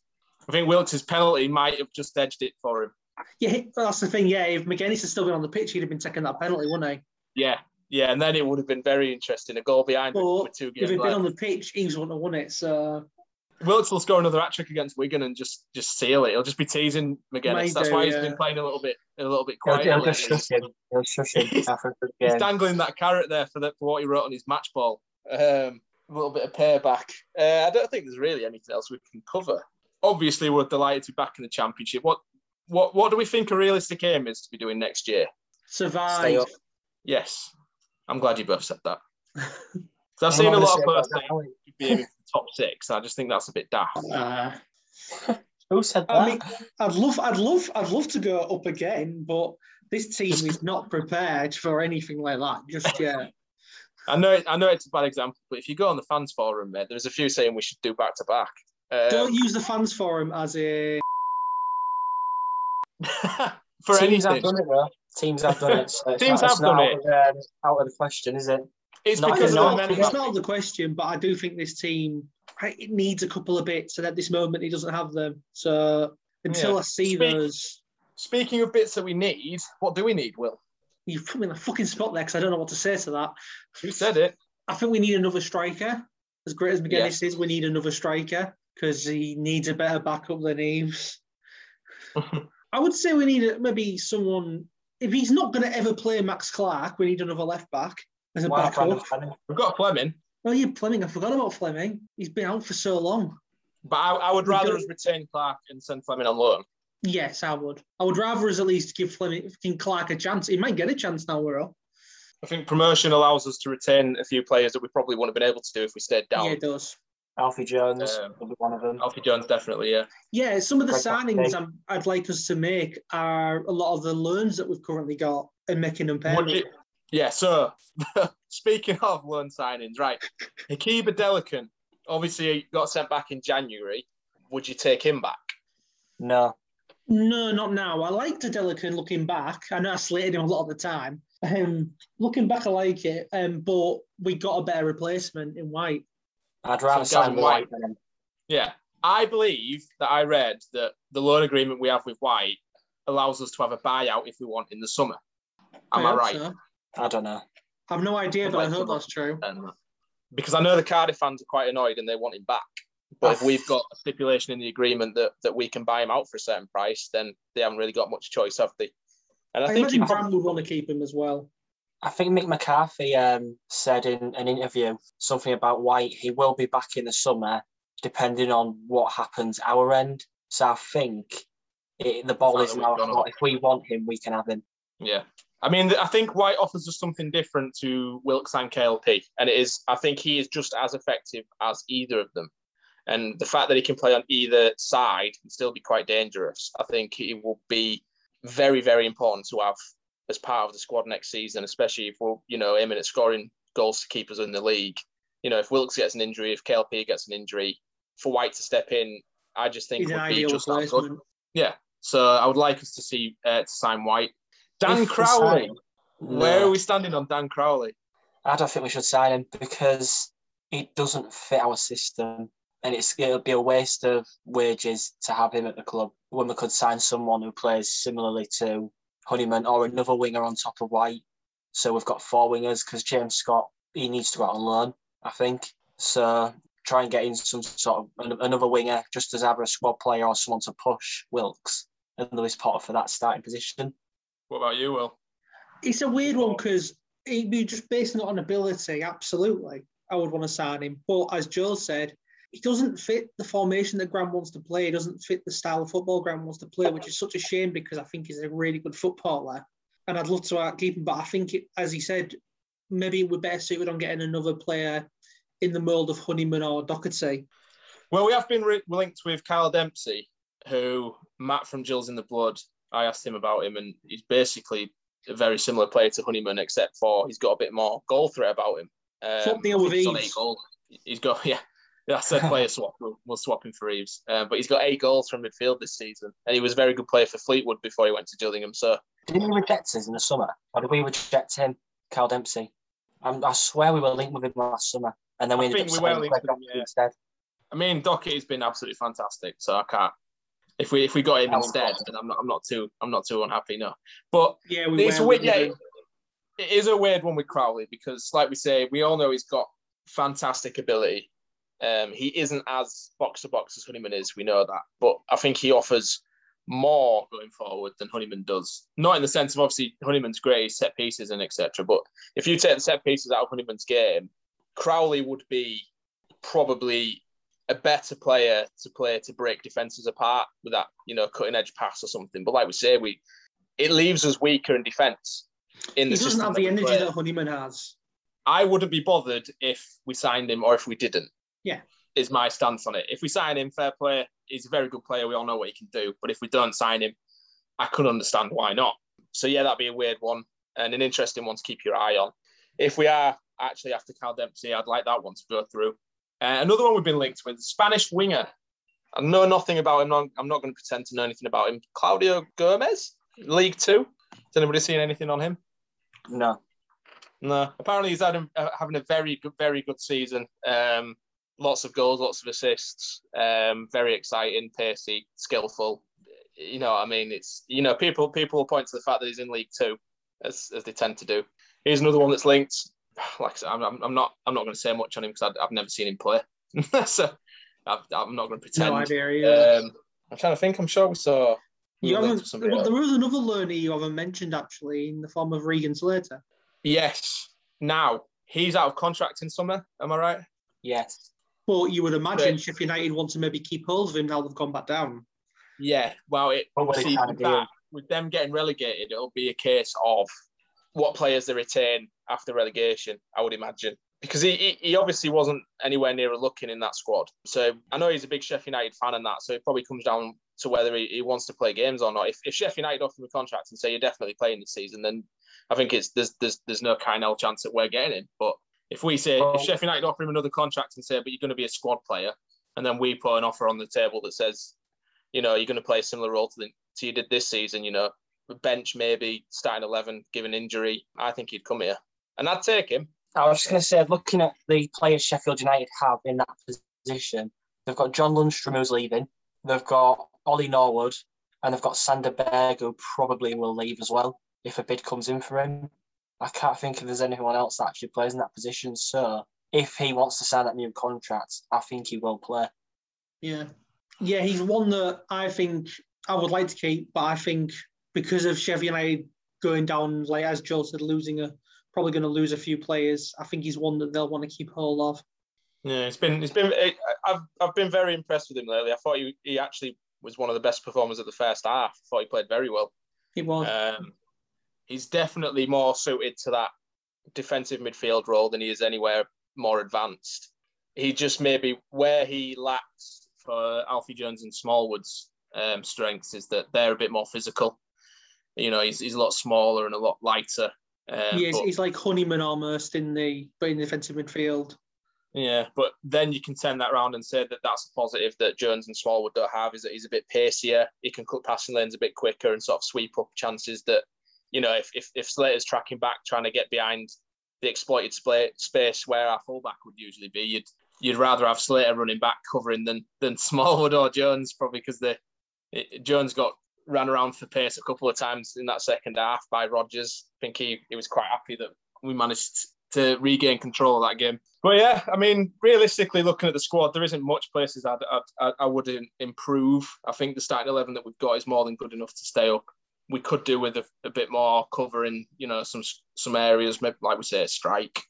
I think Wilkes' penalty might have just edged it for him. Yeah, that's the thing. Yeah, if Magennis had still been on the pitch, he'd have been taking that penalty, wouldn't he? Yeah, yeah, and then it would have been very interesting. A goal behind him with two games. If he'd left. Been on the pitch, he wouldn't have won it. So Wilkes will score another hat trick against Wigan and just just seal it. He'll just be teasing Magennis. Maybe, that's why he's yeah. been playing a little bit a little bit quietly. He'll, he'll just shush him. He'll shush him. He's, he's dangling that carrot there for, the, for what he wrote on his match ball. Um, A little bit of payback. Uh, I don't think there's really anything else we can cover. Obviously, we're delighted to be back in the Championship. What, what, what do we think a realistic aim is to be doing next year? Survive. Yes, I'm glad you both said that. I've seen a lot of players saying you'd be aiming for the top six. I just think that's a bit daft. Uh, who said that? I mean, I'd love, I'd love, I'd love to go up again, but this team is not prepared for anything like that just yet. I know, I know it's a bad example, but if you go on the fans forum, mate, there's a few saying we should do back to back. Um, Don't use the fans forum as a for teams anything. Have done it, though. Teams have done it. So teams not, have done it. Out of, uh, out of the question, is it? It's not because not, of the it's not the question, but I do think this team it needs a couple of bits, and at this moment, it doesn't have them. So until yeah. I see Speak, those. Speaking of bits that we need, what do we need, Will? You've put me in a fucking spot there because I don't know what to say to that. Who said it? I think we need another striker. As great as Magennis yeah. is, we need another striker because he needs a better backup than Eaves. I would say we need maybe someone... If he's not going to ever play Max Clark, we need another left-back as a wow, backup. We've got Fleming. Oh, you're Fleming. I forgot about Fleming. He's been out for so long. But I, I would rather us retain Clark and send Fleming on loan. Yes, I would. I would rather us at least give Fleming, Clark a chance. He might get a chance now we're up. I think promotion allows us to retain a few players that we probably wouldn't have been able to do if we stayed down. Yeah, it does. Alfie Jones um, will be one of them. Alfie Jones, definitely, yeah. Yeah, some of the signings I'm, I'd like us to make are a lot of the loans that we've currently got and making them pay. It, yeah, so speaking of loan signings, right, Hakeem Adelekan, obviously he got sent back in January. Would you take him back? No. No, not now. I liked Adelekan looking back. I know I slated him a lot of the time. Um, looking back, I like it, um, but we got a better replacement in White. I'd rather so sign White than him. Yeah. I believe that I read that the loan agreement we have with White allows us to have a buyout if we want in the summer. Am I, I right? So. I don't know. I have no idea, I'd but like I hope that's true. Because I know the Cardiff fans are quite annoyed and they want him back. But if we've got a stipulation in the agreement that, that we can buy him out for a certain price, then they haven't really got much choice, have they? And I, I think Bram would want to keep him as well. I think Mick McCarthy um, said in an interview something about White. He will be back in the summer, depending on what happens our end. So I think it, the ball is now. If we want him, we can have him. Yeah. I mean, I think White offers us something different to Wilkes and K L P. And it is. I think he is just as effective as either of them. And the fact that he can play on either side and still be quite dangerous, I think it will be very, very important to have as part of the squad next season, especially if we're, you know, aiming at scoring goals to keep us in the league. You know, if Wilkes gets an injury, if K L P gets an inry, for White to step in, I just think would be just that good. Yeah, so I would like us to see uh, to sign White. Dan if Crowley, where no. are we standing on Dan Crowley? I don't think we should sign him because it doesn't fit our system, and it's, it'll be a waste of wages to have him at the club when we could sign someone who plays similarly to Honeyman or another winger on top of White. So we've got four wingers because James Scott, he needs to go out on loan, I think. So try and get in some sort of another winger just as either a squad player or someone to push Wilkes and Lewis Potter for that starting position. What about you, Will? It's a weird one because it'd be just based on ability, absolutely. I would want to sign him. But as Joe said, he doesn't fit the formation that Graham wants to play. He doesn't fit the style of football Graham wants to play, which is such a shame because I think he's a really good footballer. And I'd love to keep him, but I think, it, as he said, maybe we're better suited on getting another player in the mould of Honeyman or Doherty. Well, we have been re- linked with Kyle Dempsey, who Matt from Jill's in the Blood, I asked him about him, and he's basically a very similar player to Honeyman, except for he's got a bit more goal threat about him. Um, Fuck deal with Eaves. He's got, yeah. That's a player swap. We'll swap him for Eaves. Uh, but he's got eight goals from midfield this season. And he was a very good player for Fleetwood before he went to Gillingham. So. Didn't he reject us in the summer? Or did we reject him, Kyle Dempsey? Um, I swear we were linked with him last summer. And then we I ended up we signing Doherty yeah. instead. I mean, Doherty's been absolutely fantastic. So I can't. If we if we got him that instead, then I'm not I'm not too I'm not too unhappy, no. But yeah, we it's a weird, yeah, it, it is a weird one with Crowley because, like we say, we all know he's got fantastic ability. Um, he isn't as box-to-box as Honeyman is, we know that. But I think he offers more going forward than Honeyman does. Not in the sense of, obviously, Honeyman's great set pieces and et cetera. But if you take the set pieces out of Honeyman's game, Crowley would be probably a better player to play to break defences apart with that, you know, cutting-edge pass or something. But like we say, we it leaves us weaker in defence. In he the doesn't have the energy play. That Honeyman has. I wouldn't be bothered if we signed him or if we didn't. Yeah, is my stance on it. If we sign him, fair play. He's a very good player. We all know what he can do. But if we don't sign him, I could understand why not. So, yeah, that'd be a weird one and an interesting one to keep your eye on. If we are actually after Cal Dempsey, I'd like that one to go through. Uh, another one we've been linked with, Spanish winger. I know nothing about him. I'm not going to pretend to know anything about him. Claudio Gomez, League Two. Has anybody seen anything on him? No. No. Apparently, he's had, uh, having a very good, very good season. Um, Lots of goals, lots of assists, um, very exciting, pacey, skillful. You know what I mean? It's, you know, people people point to the fact that he's in League Two, as as they tend to do. Here's another one that's linked. Like I said, I'm, I'm not I'm not going to say much on him because I've never seen him play. So I've, I'm not going to pretend. No idea. Um, I'm trying to think. I'm sure we saw. You haven't, well, there was another loanee you haven't mentioned, actually, in the form of Regan Slater. Yes. Now, he's out of contract in summer, am I right? Yes. Well, you would imagine but, Sheffield United want to maybe keep hold of him now they've gone back down. Yeah, well, it, obviously that, with them getting relegated, it'll be a case of what players they retain after relegation, I would imagine. Because he, he, he obviously wasn't anywhere near looking in that squad. So I know he's a big Sheffield United fan and that, so it probably comes down to whether he, he wants to play games or not. If, if Sheffield United offer him a contract and say you're definitely playing this season, then I think it's there's there's, there's no kind of chance that we're getting him. But if we say, oh. if Sheffield United offer him another contract and say, but you're going to be a squad player, and then we put an offer on the table that says, you know, you're going to play a similar role to, the, to you did this season, you know, bench maybe, starting eleven, given injury, I think he'd come here. And I'd take him. I was just going to say, looking at the players Sheffield United have in that position, they've got John Lundstram, who's leaving, they've got Ollie Norwood, and they've got Sander Berg, who probably will leave as well if a bid comes in for him. I can't think if there's anyone else that actually plays in that position. So if he wants to sign that new contract, I think he will play. Yeah. Yeah, he's one that I think I would like to keep, but I think because of Sheffield United going down, like as Joel said, losing a probably going to lose a few players, I think he's one that they'll want to keep hold of. Yeah, it's been it's been it, I've I've been very impressed with him lately. I thought he he actually was one of the best performers at the first half. I thought he played very well. He was. Um, he's definitely more suited to that defensive midfield role than he is anywhere more advanced. He just maybe where he lacks. For Alfie Jones and Smallwood's um, strengths is that they're a bit more physical. You know, he's he's a lot smaller and a lot lighter. Um, yeah, he's like Honeyman almost in the but in the defensive midfield. Yeah, but then you can turn that around and say that that's a positive that Jones and Smallwood don't have is that he's a bit pacier. He can cut passing lanes a bit quicker and sort of sweep up chances that, you know, if if, if Slater's tracking back trying to get behind the exploited space where our fullback would usually be, you'd. You'd rather have Slater running back covering than than Smallwood or Jones, probably because the Jones got ran around for pace a couple of times in that second half by Rodgers. I think he, he was quite happy that we managed to regain control of that game. But yeah, I mean, realistically, looking at the squad, there isn't much places I'd, I'd, I wouldn't improve. I think the starting eleven that we've got is more than good enough to stay up. We could do with a, a bit more covering, you know, some some areas, maybe like we say, a strike.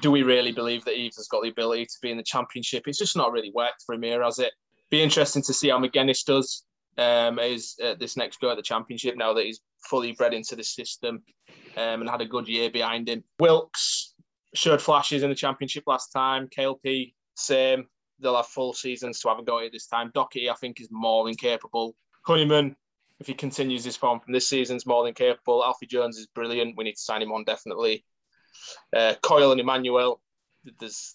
Do we really believe that Eaves has got the ability to be in the Championship? It's just not really worked for him here, has it? Be interesting to see how Magennis does um, his, uh, this next go at the Championship now that he's fully bred into the system um, and had a good year behind him. Wilkes showed flashes in the Championship last time. K L P, same. They'll have full seasons to have a go at it this time. Doherty, I think, is more than capable. Honeyman, if he continues his form from this season, is more than capable. Alfie Jones is brilliant. We need to sign him on definitely. Uh, Coyle and Emmanuel, there's,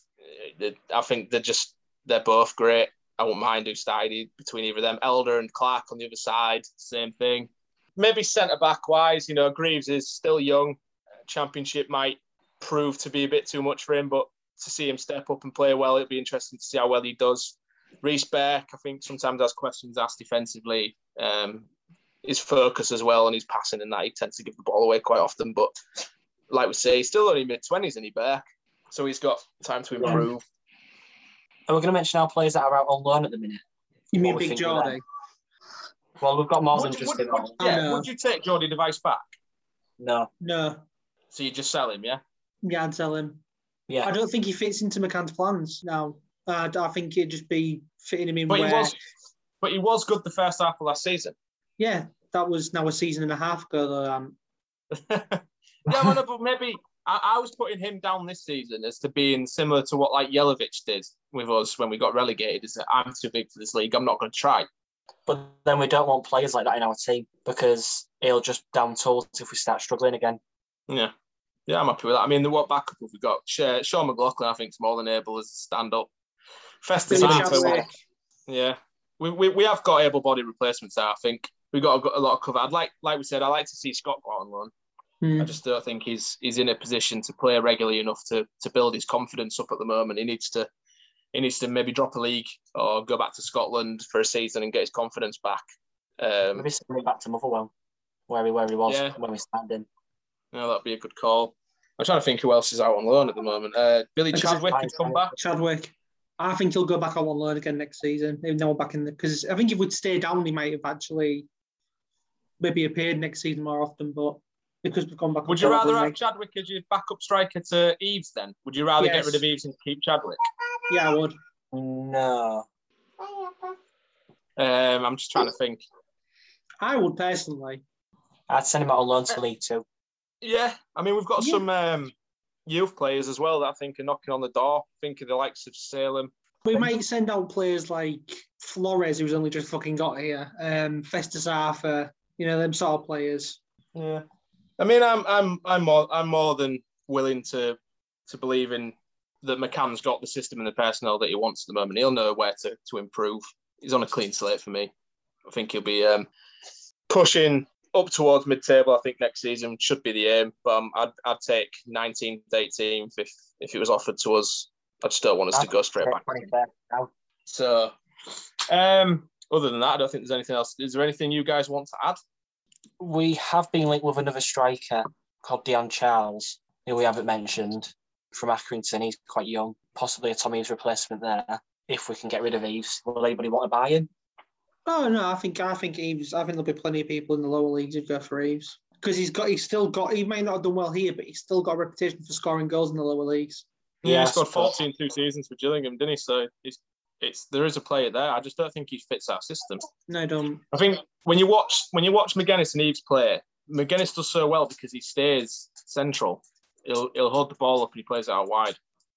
I think they're just they're both great. I wouldn't mind who started between either of them. Elder and Clark on the other side, same thing. Maybe centre back wise, you know, Greaves is still young. Championship might prove to be a bit too much for him, but to see him step up and play well, it'll be interesting to see how well he does. Reese Beck, I think, sometimes has questions asked defensively. Um, his focus as well and his passing and that he tends to give the ball away quite often, but. Like we say, he's still only mid-twenties, isn't he, Beck? So he's got time to improve. Yeah. And we're going to mention our players that are out on loan at the minute. You mean Big Jordy? Well, we've got more would than you, just him. Would, yeah, no. Would you take Jordy Device back? No. No. So you just sell him, yeah? Yeah, I'd sell him. Yeah. I don't think he fits into McCann's plans now. Uh, I think it'd just be fitting him in but where... He was, but he was good the first half of last season. Yeah, that was now a season and a half ago, though. Um... Yeah, well, no, but maybe I, I was putting him down this season as to being similar to what like Jelovic did with us when we got relegated. Is that I'm too big for this league. I'm not going to try. But then we don't want players like that in our team because it'll just down tools if we start struggling again. Yeah, yeah, I'm happy with that. I mean, what backup have we got? Sean McLaughlin, I think, is more than able as a stand-up. Festus Arthur. Yeah, we, we we have got able-bodied replacements there. I think we got a, a lot of cover. I'd like like we said, I like to see Scott go on loan. I just don't think he's he's in a position to play regularly enough to to build his confidence up at the moment. He needs to he needs to maybe drop a league or go back to Scotland for a season and get his confidence back. Um, maybe send him back to Motherwell, where he where he was yeah. when we signed him. No, that'd be a good call. I'm trying to think who else is out on loan at the moment. Uh, Billy Chadwick can come back. Chadwick, I think he'll go back out on loan again next season. Even though we're back in the because I think if we'd stay down, he might have actually maybe appeared next season more often, but. because we've gone back. Would you rather have make... Chadwick as your backup striker to Eaves then? Would you rather yes. get rid of Eaves and keep Chadwick? Yeah, I would. No. Um, I'm just trying to think. I would personally. I'd send him out on loan to League Two. Yeah, I mean, we've got yeah. some um, youth players as well that I think are knocking on the door. Think of the likes of Salem. We might send out players like Flores, who's only just fucking got here, um, Festus Arthur, you know, them sort of players. Yeah, I mean, I'm, I'm, I'm more, I'm more than willing to, to believe in that McCann's got the system and the personnel that he wants at the moment. He'll know where to, to improve. He's on a clean slate for me. I think he'll be um, pushing up towards mid-table. I think next season should be the aim. But um, I'd, I'd take nineteenth, eighteenth if, if it was offered to us. I just don't want us to go straight back. So, um, other than that, I don't think there's anything else. Is there anything you guys want to add? We have been linked with another striker called Deion Charles, who we haven't mentioned, from Accrington. He's quite young. Possibly a Tom Eaves replacement there. If we can get rid of Eaves, will anybody want to buy him? Oh no, I think I think Eaves. I think there'll be plenty of people in the lower leagues who'd go for Eaves because he's got. He's still got. He may not have done well here, but he's still got a reputation for scoring goals in the lower leagues. Yeah, he scored fourteen two seasons for Gillingham, didn't he? So it's, it's there is a player there. I just don't think he fits our system. No, I don't. I think when you watch when you watch Magennis and Eaves play, Magennis does so well because he stays central. He'll he'll hold the ball up and he plays it out wide.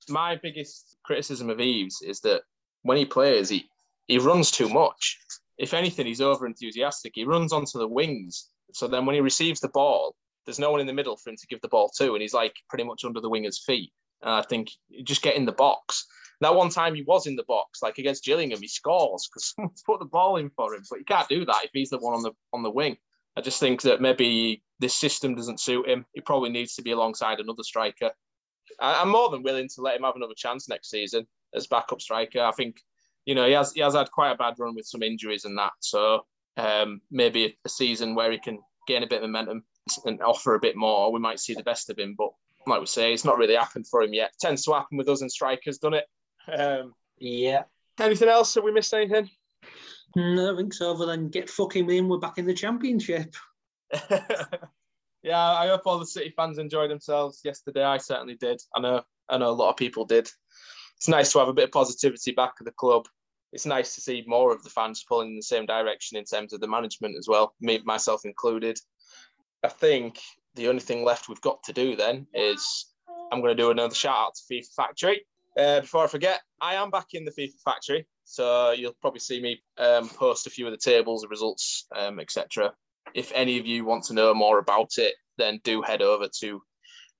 My biggest criticism of Eaves is that when he plays, he he runs too much. If anything, he's over enthusiastic. He runs onto the wings. So then when he receives the ball, there's no one in the middle for him to give the ball to, and he's like pretty much under the winger's feet. And I think just get in the box. That one time he was in the box, like against Gillingham, he scores because someone's put the ball in for him. But he can't do that if he's the one on the on the wing. I just think that maybe this system doesn't suit him. He probably needs to be alongside another striker. I, I'm more than willing to let him have another chance next season as backup striker. I think, you know, he has he has had quite a bad run with some injuries and that. So um, maybe a season where he can gain a bit of momentum and offer a bit more, we might see the best of him. But like we say, it's not really happened for him yet. It tends to happen with us and strikers, doesn't it? Um, yeah. Anything else? Have we missed anything? No, I don't think so. Other than get fucking in, we're back in the Championship. Yeah, I hope all the City fans enjoyed themselves yesterday. I certainly did. I know, I know a lot of people did. It's nice to have a bit of positivity back at the club. It's nice to see more of the fans pulling in the same direction in terms of the management as well, me, myself included. I think the only thing left we've got to do then is I'm going to do another shout out to FIFA Factory. Uh, before I forget, I am back in the FIFA Factory, so you'll probably see me um, post a few of the tables, the results, um, et cetera. If any of you want to know more about it, then do head over to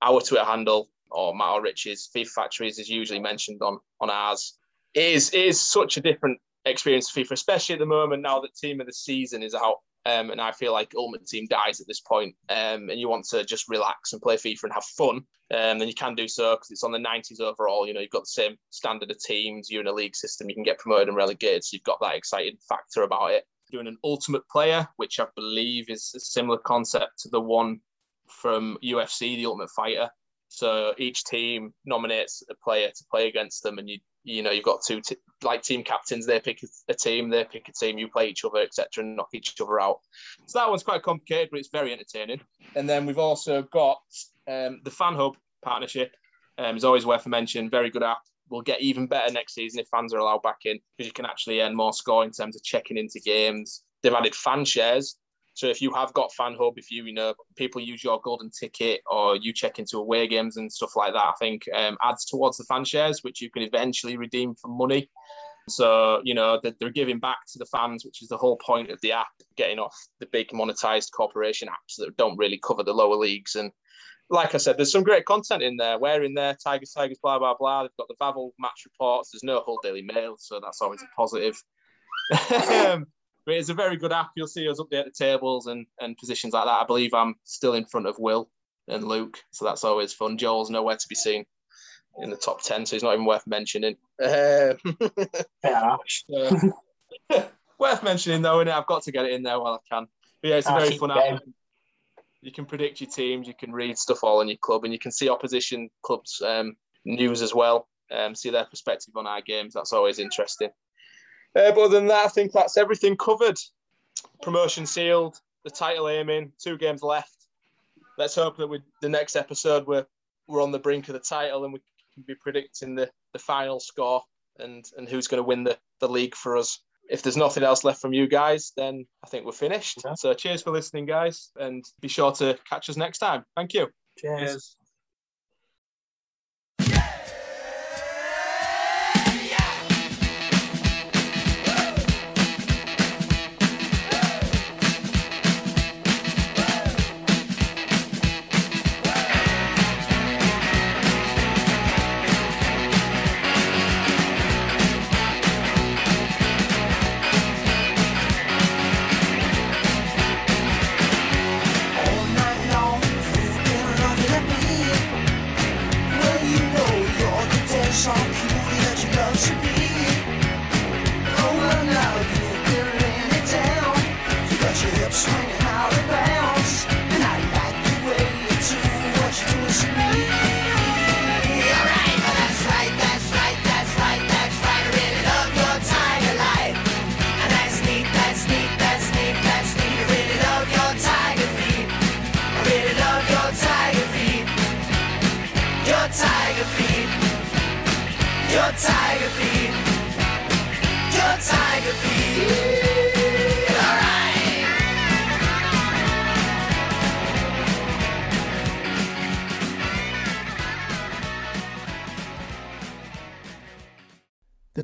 our Twitter handle or Matt or Rich's. FIFA Factory is usually mentioned on on ours. It is, it is such a different experience for FIFA, especially at the moment now that Team of the Season is out. Um, and I feel like Ultimate Team dies at this point, um, and you want to just relax and play FIFA and have fun, um, then you can do so because it's on the nineties overall. You know, you've got the same standard of teams. You're in a league system. You can get promoted and relegated, so you've got that exciting factor about it. Doing an Ultimate Player, which I believe is a similar concept to the one from U F C, the Ultimate Fighter. So each team nominates a player to play against them, and you you know you've got two t- like team captains. They pick a team, they pick a team. You play each other, et cetera, and knock each other out. So that one's quite complicated, but it's very entertaining. And then we've also got um, the Fan Hub partnership. Um, it's always worth a mention. Very good app. We'll get even better next season if fans are allowed back in because you can actually earn more score in terms of checking into games. They've added fan shares. So if you have got Fan Hub, if you, you know, people use your golden ticket or you check into away games and stuff like that, I think um, adds towards the fan shares, which you can eventually redeem for money. So, you know, that they're giving back to the fans, which is the whole point of the app, getting off the big monetized corporation apps that don't really cover the lower leagues. And like I said, there's some great content in there. We're in there, Tigers, Tigers, blah, blah, blah. They've got the Vavel match reports. There's no Hull Daily Mail, so that's always a positive. um, but it's a very good app. You'll see us up there at the tables and, and positions like that. I believe I'm still in front of Will and Luke, so that's always fun. Joel's nowhere to be seen in the top ten, so he's not even worth mentioning. Um, yeah. uh, worth mentioning, though, innit? I've got to get it in there while I can. But yeah, it's a very fun app. You can predict your teams, you can read stuff all on your club, and you can see opposition clubs' um, news as well, um, see their perspective on our games. That's always interesting. Uh, but other than that, I think that's everything covered. Promotion sealed, the title aiming, two games left. let's hope that we, the next episode we're, we're on the brink of the title and we can be predicting the, the final score and, and who's going to win the, the league for us. If there's nothing else left from you guys, then I think we're finished. Yeah. So cheers for listening, guys, and be sure to catch us next time. Thank you. Cheers. Cheers. Tiger feet, your tiger feet, all right. The